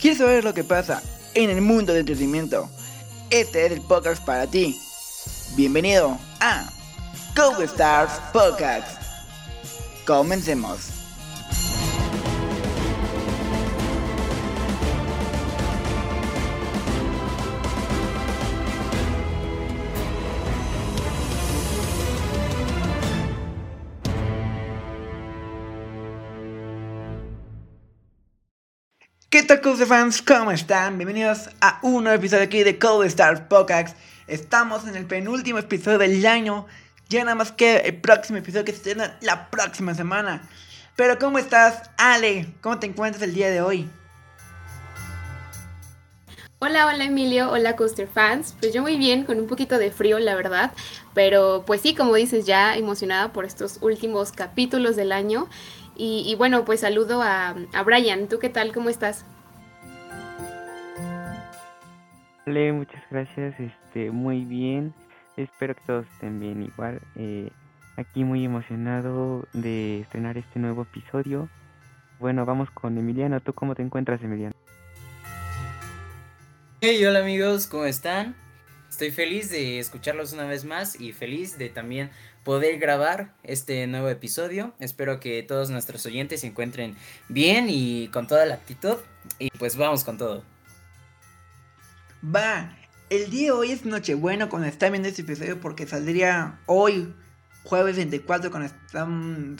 ¿Quieres saber lo que pasa en el mundo del entretenimiento? Este es el podcast para ti. Bienvenido a CoasterStars Podcast. Comencemos. ¿Qué tal, CoasterFans? ¿Cómo están? Bienvenidos a un nuevo episodio aquí de CoasterStars Podcast. Estamos en el penúltimo episodio del año. Ya nada más que el próximo episodio que se estrena la próxima semana. Pero ¿cómo estás, Ale? ¿Cómo te encuentras el día de hoy? Hola Emilio, hola CoasterFans. Pues yo muy bien, con un poquito de frío la verdad. Pero pues sí, como dices, ya emocionada por estos últimos capítulos del año. Y bueno, pues saludo a Brian. ¿Tú qué tal? ¿Cómo estás? Hola, muchas gracias. Muy bien. Espero que todos estén bien igual. Aquí muy emocionado de estrenar este nuevo episodio. Bueno, vamos con Emiliano. ¿Tú cómo te encuentras, Emiliano? Hey, hola amigos. ¿Cómo están? Estoy feliz de escucharlos una vez más y feliz de también poder grabar este nuevo episodio. Espero que todos nuestros oyentes se encuentren bien y con toda la actitud. Y pues vamos con todo. Va, el día de hoy es Nochebuena cuando están viendo este episodio, porque saldría hoy, jueves 24, cuando están...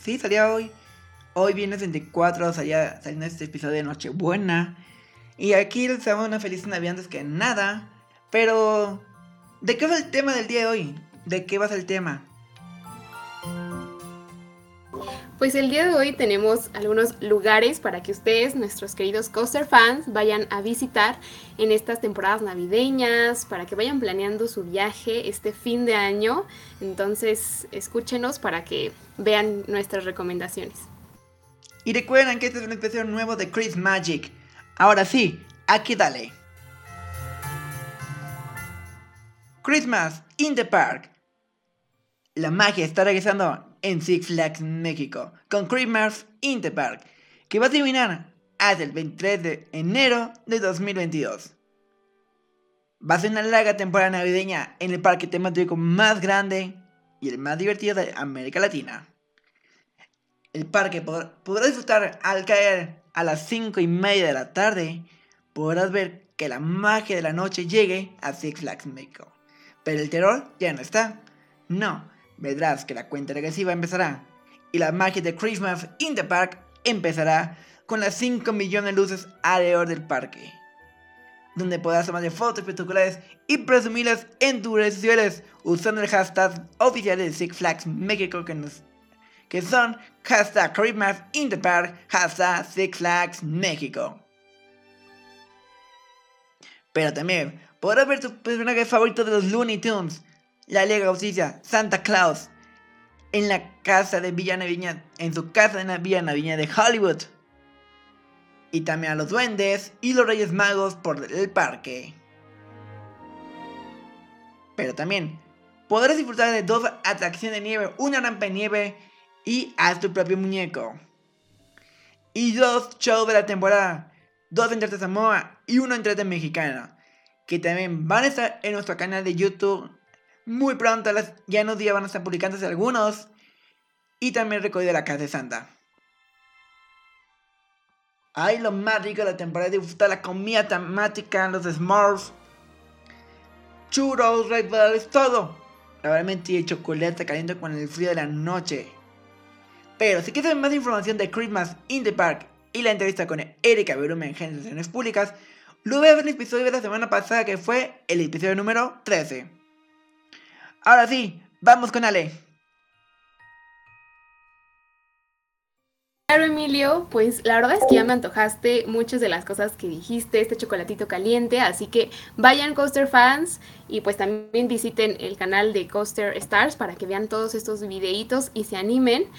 Sí, salía hoy viernes 24, saliendo este episodio de Nochebuena. Y aquí les damos una feliz Navidad antes que nada. Pero, ¿de qué es el tema del día de hoy? ¿De qué va a ser el tema? Pues el día de hoy tenemos algunos lugares para que ustedes, nuestros queridos CoasterFans, vayan a visitar en estas temporadas navideñas, para que vayan planeando su viaje este fin de año. Entonces, escúchenos para que vean nuestras recomendaciones. Y recuerden que este es un episodio nuevo de Chris Magic. Ahora sí, aquí dale. Christmas in the Park. La magia está regresando en Six Flags México con Christmas in the Park, que va a terminar hasta el 23 de enero de 2022. Va a ser una larga temporada navideña en el parque temático más grande y el más divertido de América Latina. El parque podrá disfrutar al caer a las 5:30 de la tarde. Podrás ver que la magia de la noche llegue a Six Flags México. Pero el terror ya no está. No, verás que la cuenta regresiva empezará. Y la magia de Christmas in the Park empezará con las 5 millones de luces alrededor del parque, donde podrás tomar fotos espectaculares y presumirlas en tus redes sociales usando el hashtag oficial de Six Flags México, que son hashtag Christmas in the Park, hashtag Six Flags México. Pero también podrás ver tus personajes favoritos de los Looney Tunes, la Liga de Justicia, Santa Claus, en su casa de Villa Navideña de Hollywood. Y también a los duendes y los Reyes Magos por el parque. Pero también podrás disfrutar de 2 atracciones de nieve, una rampa de nieve y haz tu propio muñeco. Y 2 shows de la temporada, 2 entretes de Samoa y 1 entrete mexicano, que también van a estar en nuestro canal de YouTube. Muy pronto, ya en unos días van a estar publicándose algunos. Y también el recorrido de la Casa de Santa. Ay, lo más rico de la temporada es disfrutar la comida temática, los s'mores, churros, Red Velvet, todo. Realmente el chocolate caliente con el frío de la noche. Pero si quieres saber más información de Christmas in the Park y la entrevista con Erika Berumen en Generaciones Públicas, lo voy a ver el episodio de la semana pasada, que fue el episodio número 13. Ahora sí, vamos con Ale. Claro, Emilio, pues la verdad es que ya me antojaste muchas de las cosas que dijiste, este chocolatito caliente, así que vayan CoasterFans y pues también visiten el canal de CoasterStars para que vean todos estos videitos y se animen.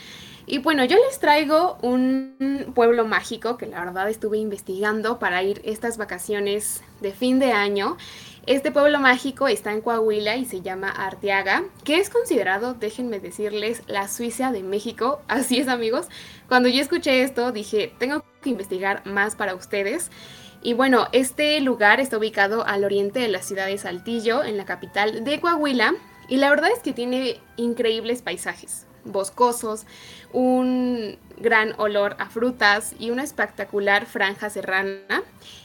Y bueno, yo les traigo un pueblo mágico que la verdad estuve investigando para ir estas vacaciones de fin de año. Este pueblo mágico está en Coahuila y se llama Arteaga, que es considerado, déjenme decirles, la Suiza de México. Así es, amigos. Cuando yo escuché esto dije, tengo que investigar más para ustedes. Y bueno, este lugar está ubicado al oriente de la ciudad de Saltillo, en la capital de Coahuila, y la verdad es que tiene increíbles paisajes boscosos, un gran olor a frutas y una espectacular franja serrana.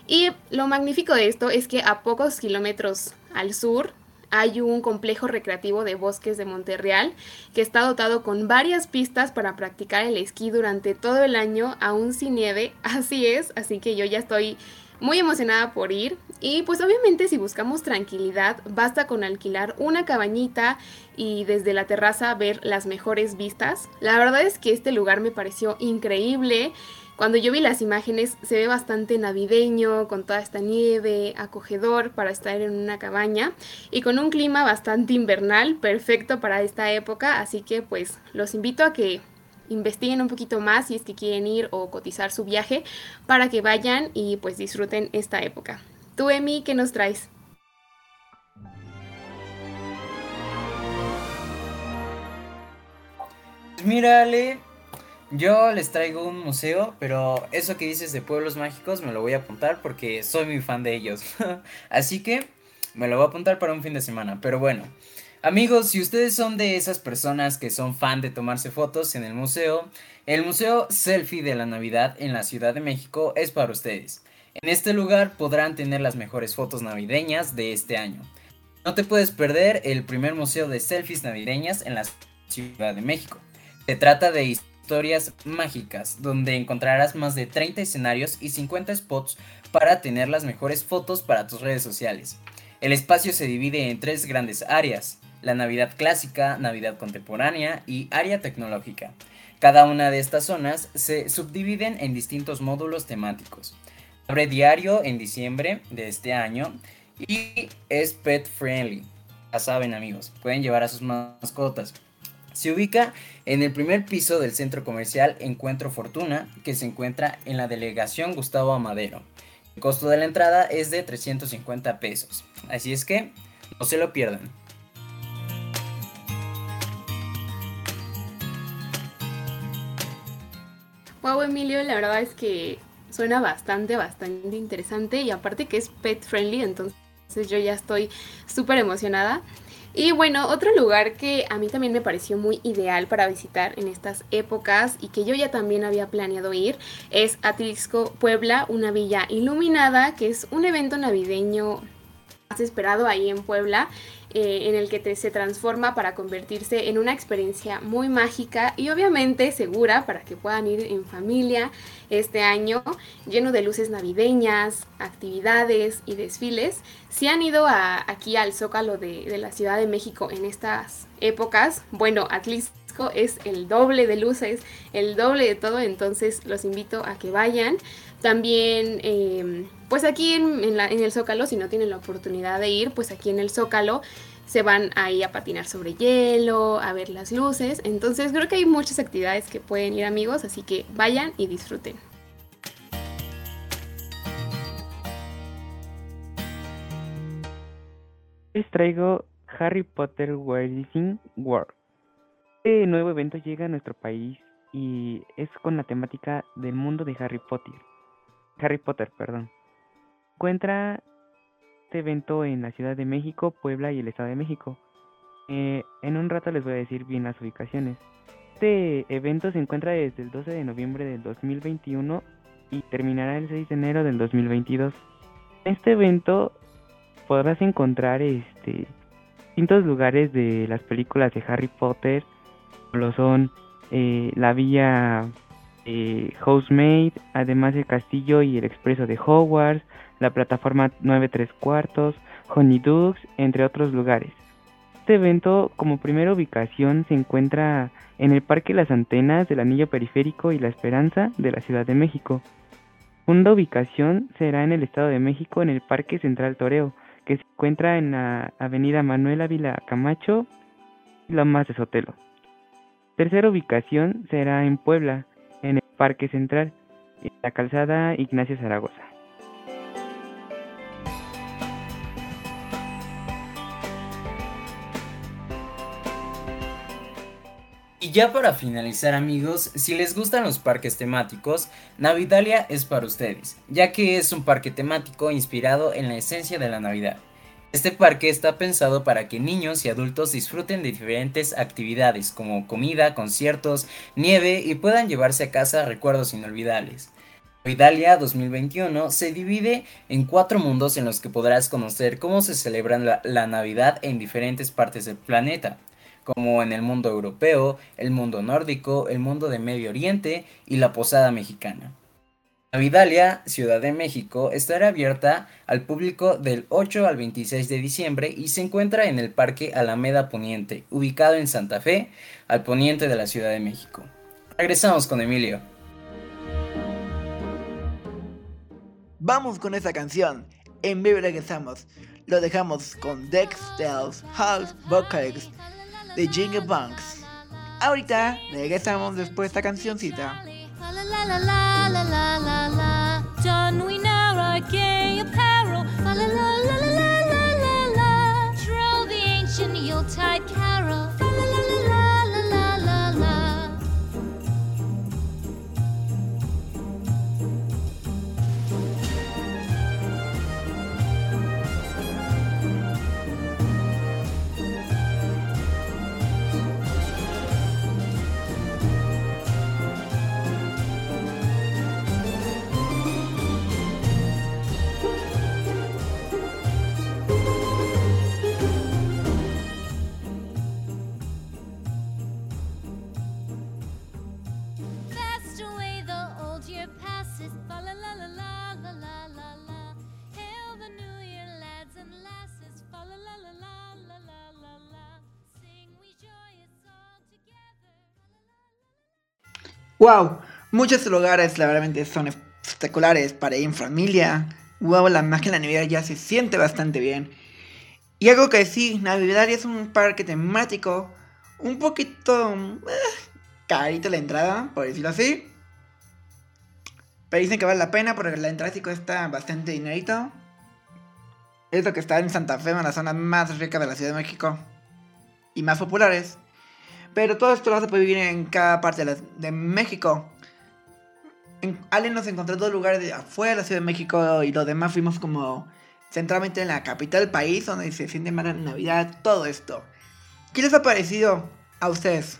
Y lo magnífico de esto es que a pocos kilómetros al sur hay un complejo recreativo de bosques de Monterreal que está dotado con varias pistas para practicar el esquí durante todo el año, aún sin nieve. Así es, así que yo ya estoy muy emocionada por ir. Y pues obviamente si buscamos tranquilidad, basta con alquilar una cabañita y desde la terraza ver las mejores vistas. La verdad es que este lugar me pareció increíble. Cuando yo vi las imágenes se ve bastante navideño, con toda esta nieve, acogedor para estar en una cabaña y con un clima bastante invernal, perfecto para esta época. Así que pues los invito a que investiguen un poquito más si es que quieren ir o cotizar su viaje para que vayan y pues disfruten esta época. Tú, Emi, ¿qué nos traes? Mira, Ale, yo les traigo un museo, pero eso que dices de pueblos mágicos me lo voy a apuntar porque soy muy fan de ellos. Así que me lo voy a apuntar para un fin de semana, pero bueno. Amigos, si ustedes son de esas personas que son fan de tomarse fotos en el Museo Selfie de la Navidad en la Ciudad de México es para ustedes. En este lugar podrán tener las mejores fotos navideñas de este año. No te puedes perder el primer museo de selfies navideñas en la Ciudad de México. Se trata de historias mágicas, donde encontrarás más de 30 escenarios y 50 spots para tener las mejores fotos para tus redes sociales. El espacio se divide en tres grandes áreas: la Navidad clásica, Navidad contemporánea y área tecnológica. Cada una de estas zonas se subdividen en distintos módulos temáticos. Abre diario en diciembre de este año y es pet friendly. Ya saben, amigos, pueden llevar a sus mascotas. Se ubica en el primer piso del centro comercial Encuentro Fortuna, que se encuentra en la delegación Gustavo A. Madero. El costo de la entrada es de 350 pesos, así es que no se lo pierdan. Wow, Emilio, la verdad es que suena bastante interesante y aparte que es pet friendly, entonces yo ya estoy súper emocionada. Y bueno, otro lugar que a mí también me pareció muy ideal para visitar en estas épocas y que yo ya también había planeado ir es Atlixco, Puebla, una villa iluminada, que es un evento navideño más esperado ahí en Puebla, en el que se transforma para convertirse en una experiencia muy mágica y obviamente segura para que puedan ir en familia este año, lleno de luces navideñas, actividades y desfiles. Si han ido aquí al Zócalo de la Ciudad de México en estas épocas, bueno, Atlixco es el doble de luces, el doble de todo, entonces los invito a que vayan. También, pues aquí en el Zócalo, si no tienen la oportunidad de ir, pues aquí en el Zócalo se van ahí a patinar sobre hielo, a ver las luces. Entonces creo que hay muchas actividades que pueden ir, amigos, así que vayan y disfruten. Les traigo Harry Potter Wizarding World. Este nuevo evento llega a nuestro país y es con la temática del mundo de Harry Potter. Encuentra este evento en la Ciudad de México, Puebla y el Estado de México. En un rato les voy a decir bien las ubicaciones. Este evento se encuentra desde el 12 de noviembre del 2021 y terminará el 6 de enero del 2022. En este evento podrás encontrar distintos lugares de las películas de Harry Potter, como lo son la villa Housemaid, además el castillo y el expreso de Hogwarts, la plataforma 9 3/4, Honeyducks, entre otros lugares. Este evento, como primera ubicación, se encuentra en el Parque Las Antenas del Anillo Periférico y La Esperanza de la Ciudad de México. Segunda ubicación será en el Estado de México, en el Parque Central Toreo, que se encuentra en la avenida Manuel Ávila Camacho y Lomas de Sotelo. Tercera ubicación será en Puebla, en el Parque Central, en la Calzada Ignacio Zaragoza. Ya para finalizar, amigos, si les gustan los parques temáticos, Navidalia es para ustedes, ya que es un parque temático inspirado en la esencia de la Navidad. Este parque está pensado para que niños y adultos disfruten de diferentes actividades como comida, conciertos, nieve y puedan llevarse a casa recuerdos inolvidables. Navidalia 2021 se divide en 4 mundos en los que podrás conocer cómo se celebran la Navidad en diferentes partes del planeta, como en el mundo europeo, el mundo nórdico, el mundo de Medio Oriente y la posada mexicana. Navidalia, Ciudad de México, estará abierta al público del 8 al 26 de diciembre y se encuentra en el Parque Alameda Poniente, ubicado en Santa Fe, al poniente de la Ciudad de México. Regresamos con Emilio. Vamos con esa canción. En breve regresamos. Lo dejamos con Dextells, House Vocalist de Jingle Bunks. Ahorita regresamos después de esta cancioncita. La la la la la la la. Don we now our gay apparel. La la la la la la la la. Troll the ancient Yuletide carol. La la la la la la la. Wow, muchos lugares verdaderamente son espectaculares para ir en familia. Wow, la magia de la Navidad ya se siente bastante bien. Y algo que sí, Navidad es un parque temático, un poquito carito la entrada, por decirlo así. Pero dicen que vale la pena porque la entrada sí cuesta bastante dinerito. Es lo que está en Santa Fe, una de las zonas más ricas de la Ciudad de México y más populares. Pero todo esto lo se puede vivir en cada parte de México. Allen nos encontró 2 lugares afuera de la Ciudad de México y los demás fuimos como centralmente en la capital del país, donde se siente más la Navidad, todo esto. ¿Qué les ha parecido a ustedes?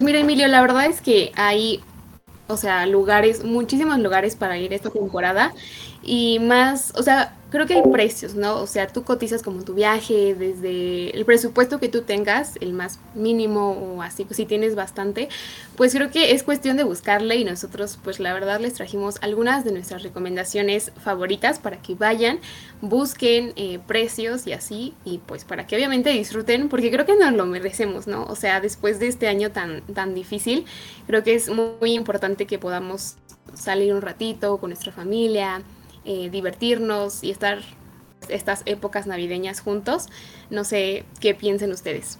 Mira, Emilio, la verdad es que hay... O sea, lugares, muchísimos lugares para ir esta temporada y más, o sea, creo que hay precios, ¿no? O sea, tú cotizas como tu viaje desde el presupuesto que tú tengas, el más mínimo o así, pues si tienes bastante, pues creo que es cuestión de buscarle y nosotros, pues la verdad, les trajimos algunas de nuestras recomendaciones favoritas para que vayan, busquen precios y así, y pues para que obviamente disfruten, porque creo que nos lo merecemos, ¿no? O sea, después de este año tan difícil, creo que es muy importante que podamos salir un ratito con nuestra familia, divertirnos y estar estas épocas navideñas juntos. No sé qué piensen ustedes.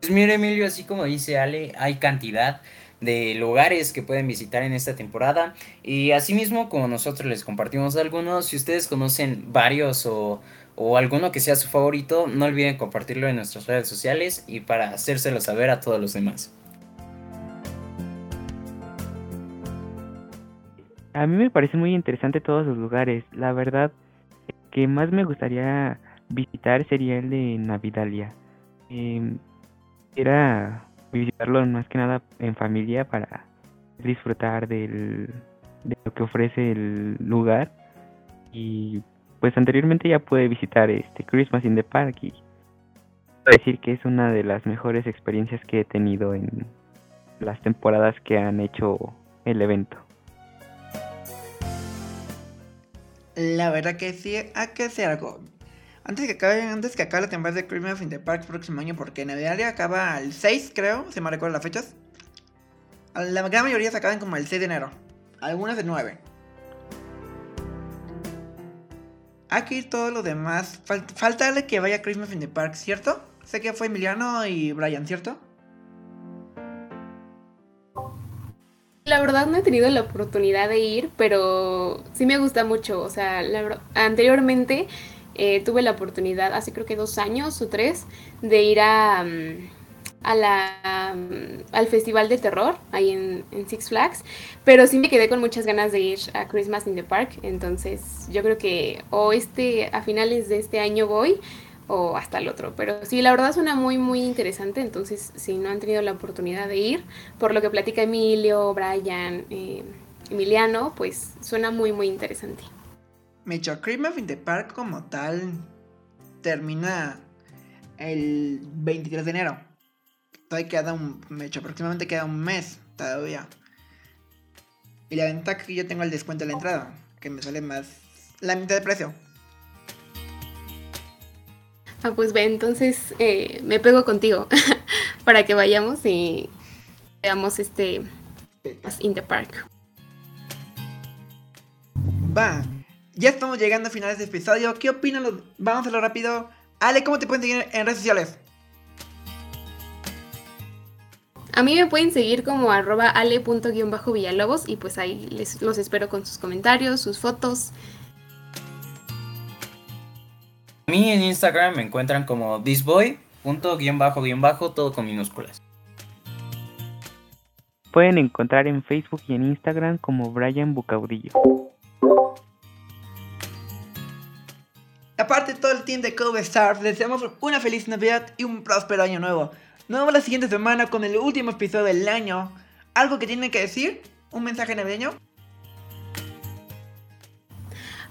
Pues mira, Emilio, así como dice Ale, hay cantidad de lugares que pueden visitar en esta temporada y asimismo, como nosotros les compartimos algunos, si ustedes conocen varios o alguno que sea su favorito, no olviden compartirlo en nuestras redes sociales y para hacérselo saber a todos los demás. A mí me parece muy interesante todos los lugares. La verdad, el que más me gustaría visitar sería el de Navidalia. Era visitarlo más que nada en familia para disfrutar de lo que ofrece el lugar. Y pues anteriormente ya pude visitar Christmas in the Park y decir que es una de las mejores experiencias que he tenido en las temporadas que han hecho el evento. La verdad que sí, hay que hacer algo. Antes que acabe la temporada de Christmas in the Park próximo año, porque Navidad acaba el 6, creo, si me recuerdo las fechas. La gran mayoría se acaban como el 6 de enero, algunas el 9. Aquí todos los demás, falta darle que vaya Christmas in the Park, ¿cierto? Sé que fue Emiliano y Brian, ¿cierto? la verdad no he tenido la oportunidad de ir, pero sí me gusta mucho. O sea, anteriormente tuve la oportunidad, hace creo que 2 años o 3, de ir al Festival de Terror, ahí en Six Flags, pero sí me quedé con muchas ganas de ir a Christmas in the Park. Entonces yo creo que a finales de este año voy, o hasta el otro, pero sí, la verdad suena muy muy interesante. Entonces si no han tenido la oportunidad de ir, por lo que platica Emilio, Brian, Emiliano, pues suena muy muy interesante. Mecho, Christmas in the Park como tal termina el 23 de enero. Todavía queda aproximadamente queda un mes todavía. Y la ventaja es que yo tengo el descuento de la entrada, que me sale más la mitad de precio. Ah, pues ve, entonces me pego contigo para que vayamos y veamos in the park. Va, ya estamos llegando a finales de este episodio. ¿Qué opinan? Vamos a hacerlo rápido. Ale, ¿cómo te pueden seguir en redes sociales? A mí me pueden seguir como @ale.-villalobos y pues ahí los espero con sus comentarios, sus fotos. A mí en Instagram me encuentran como thisboy.__, todo con minúsculas. Pueden encontrar en Facebook y en Instagram como Brian Bucaudillo. Aparte de todo el team de CoasterStars, les deseamos una feliz Navidad y un próspero año nuevo. Nos vemos la siguiente semana con el último episodio del año. ¿Algo que tienen que decir? ¿Un mensaje navideño?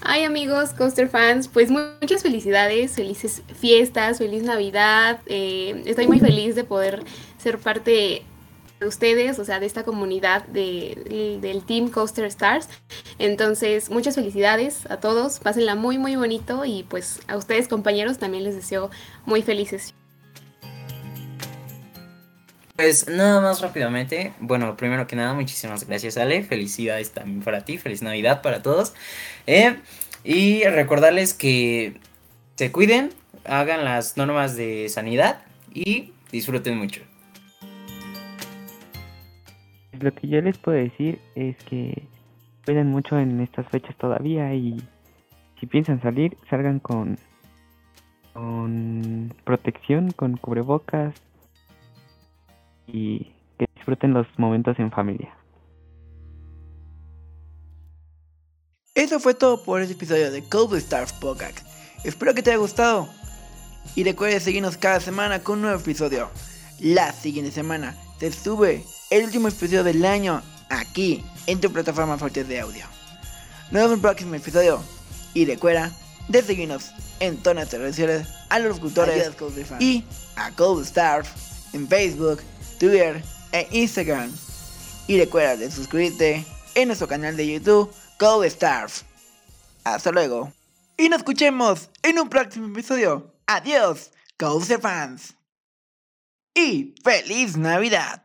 Ay amigos, Coaster fans, pues muchas felicidades, felices fiestas, feliz Navidad. Estoy muy feliz de poder ser parte de ustedes, o sea, de esta comunidad del Team CoasterStars. Entonces, muchas felicidades a todos, pásenla muy muy bonito y pues a ustedes compañeros también les deseo muy felices. Pues nada más rápidamente, bueno, primero que nada, muchísimas gracias Ale, felicidades también para ti, feliz Navidad para todos, y recordarles que se cuiden, hagan las normas de sanidad y disfruten mucho. Lo que yo les puedo decir es que cuiden mucho en estas fechas todavía y si piensan salir, salgan con protección, con cubrebocas. Y que disfruten los momentos en familia. Eso fue todo por este episodio de CoasterStars Podcast. Espero que te haya gustado. Y recuerda seguirnos cada semana con un nuevo episodio. La siguiente semana se sube el último episodio del año aquí en tu plataforma favorita de audio. Nos vemos en el próximo episodio. Y recuerda de seguirnos en todas nuestras redes sociales, a los locutores y a CoasterStars en Facebook, Twitter e Instagram. Y recuerda de suscribirte en nuestro canal de YouTube CoasterStars. Hasta luego. Y nos escuchemos en un próximo episodio. Adiós, CoasterFans. Y feliz Navidad.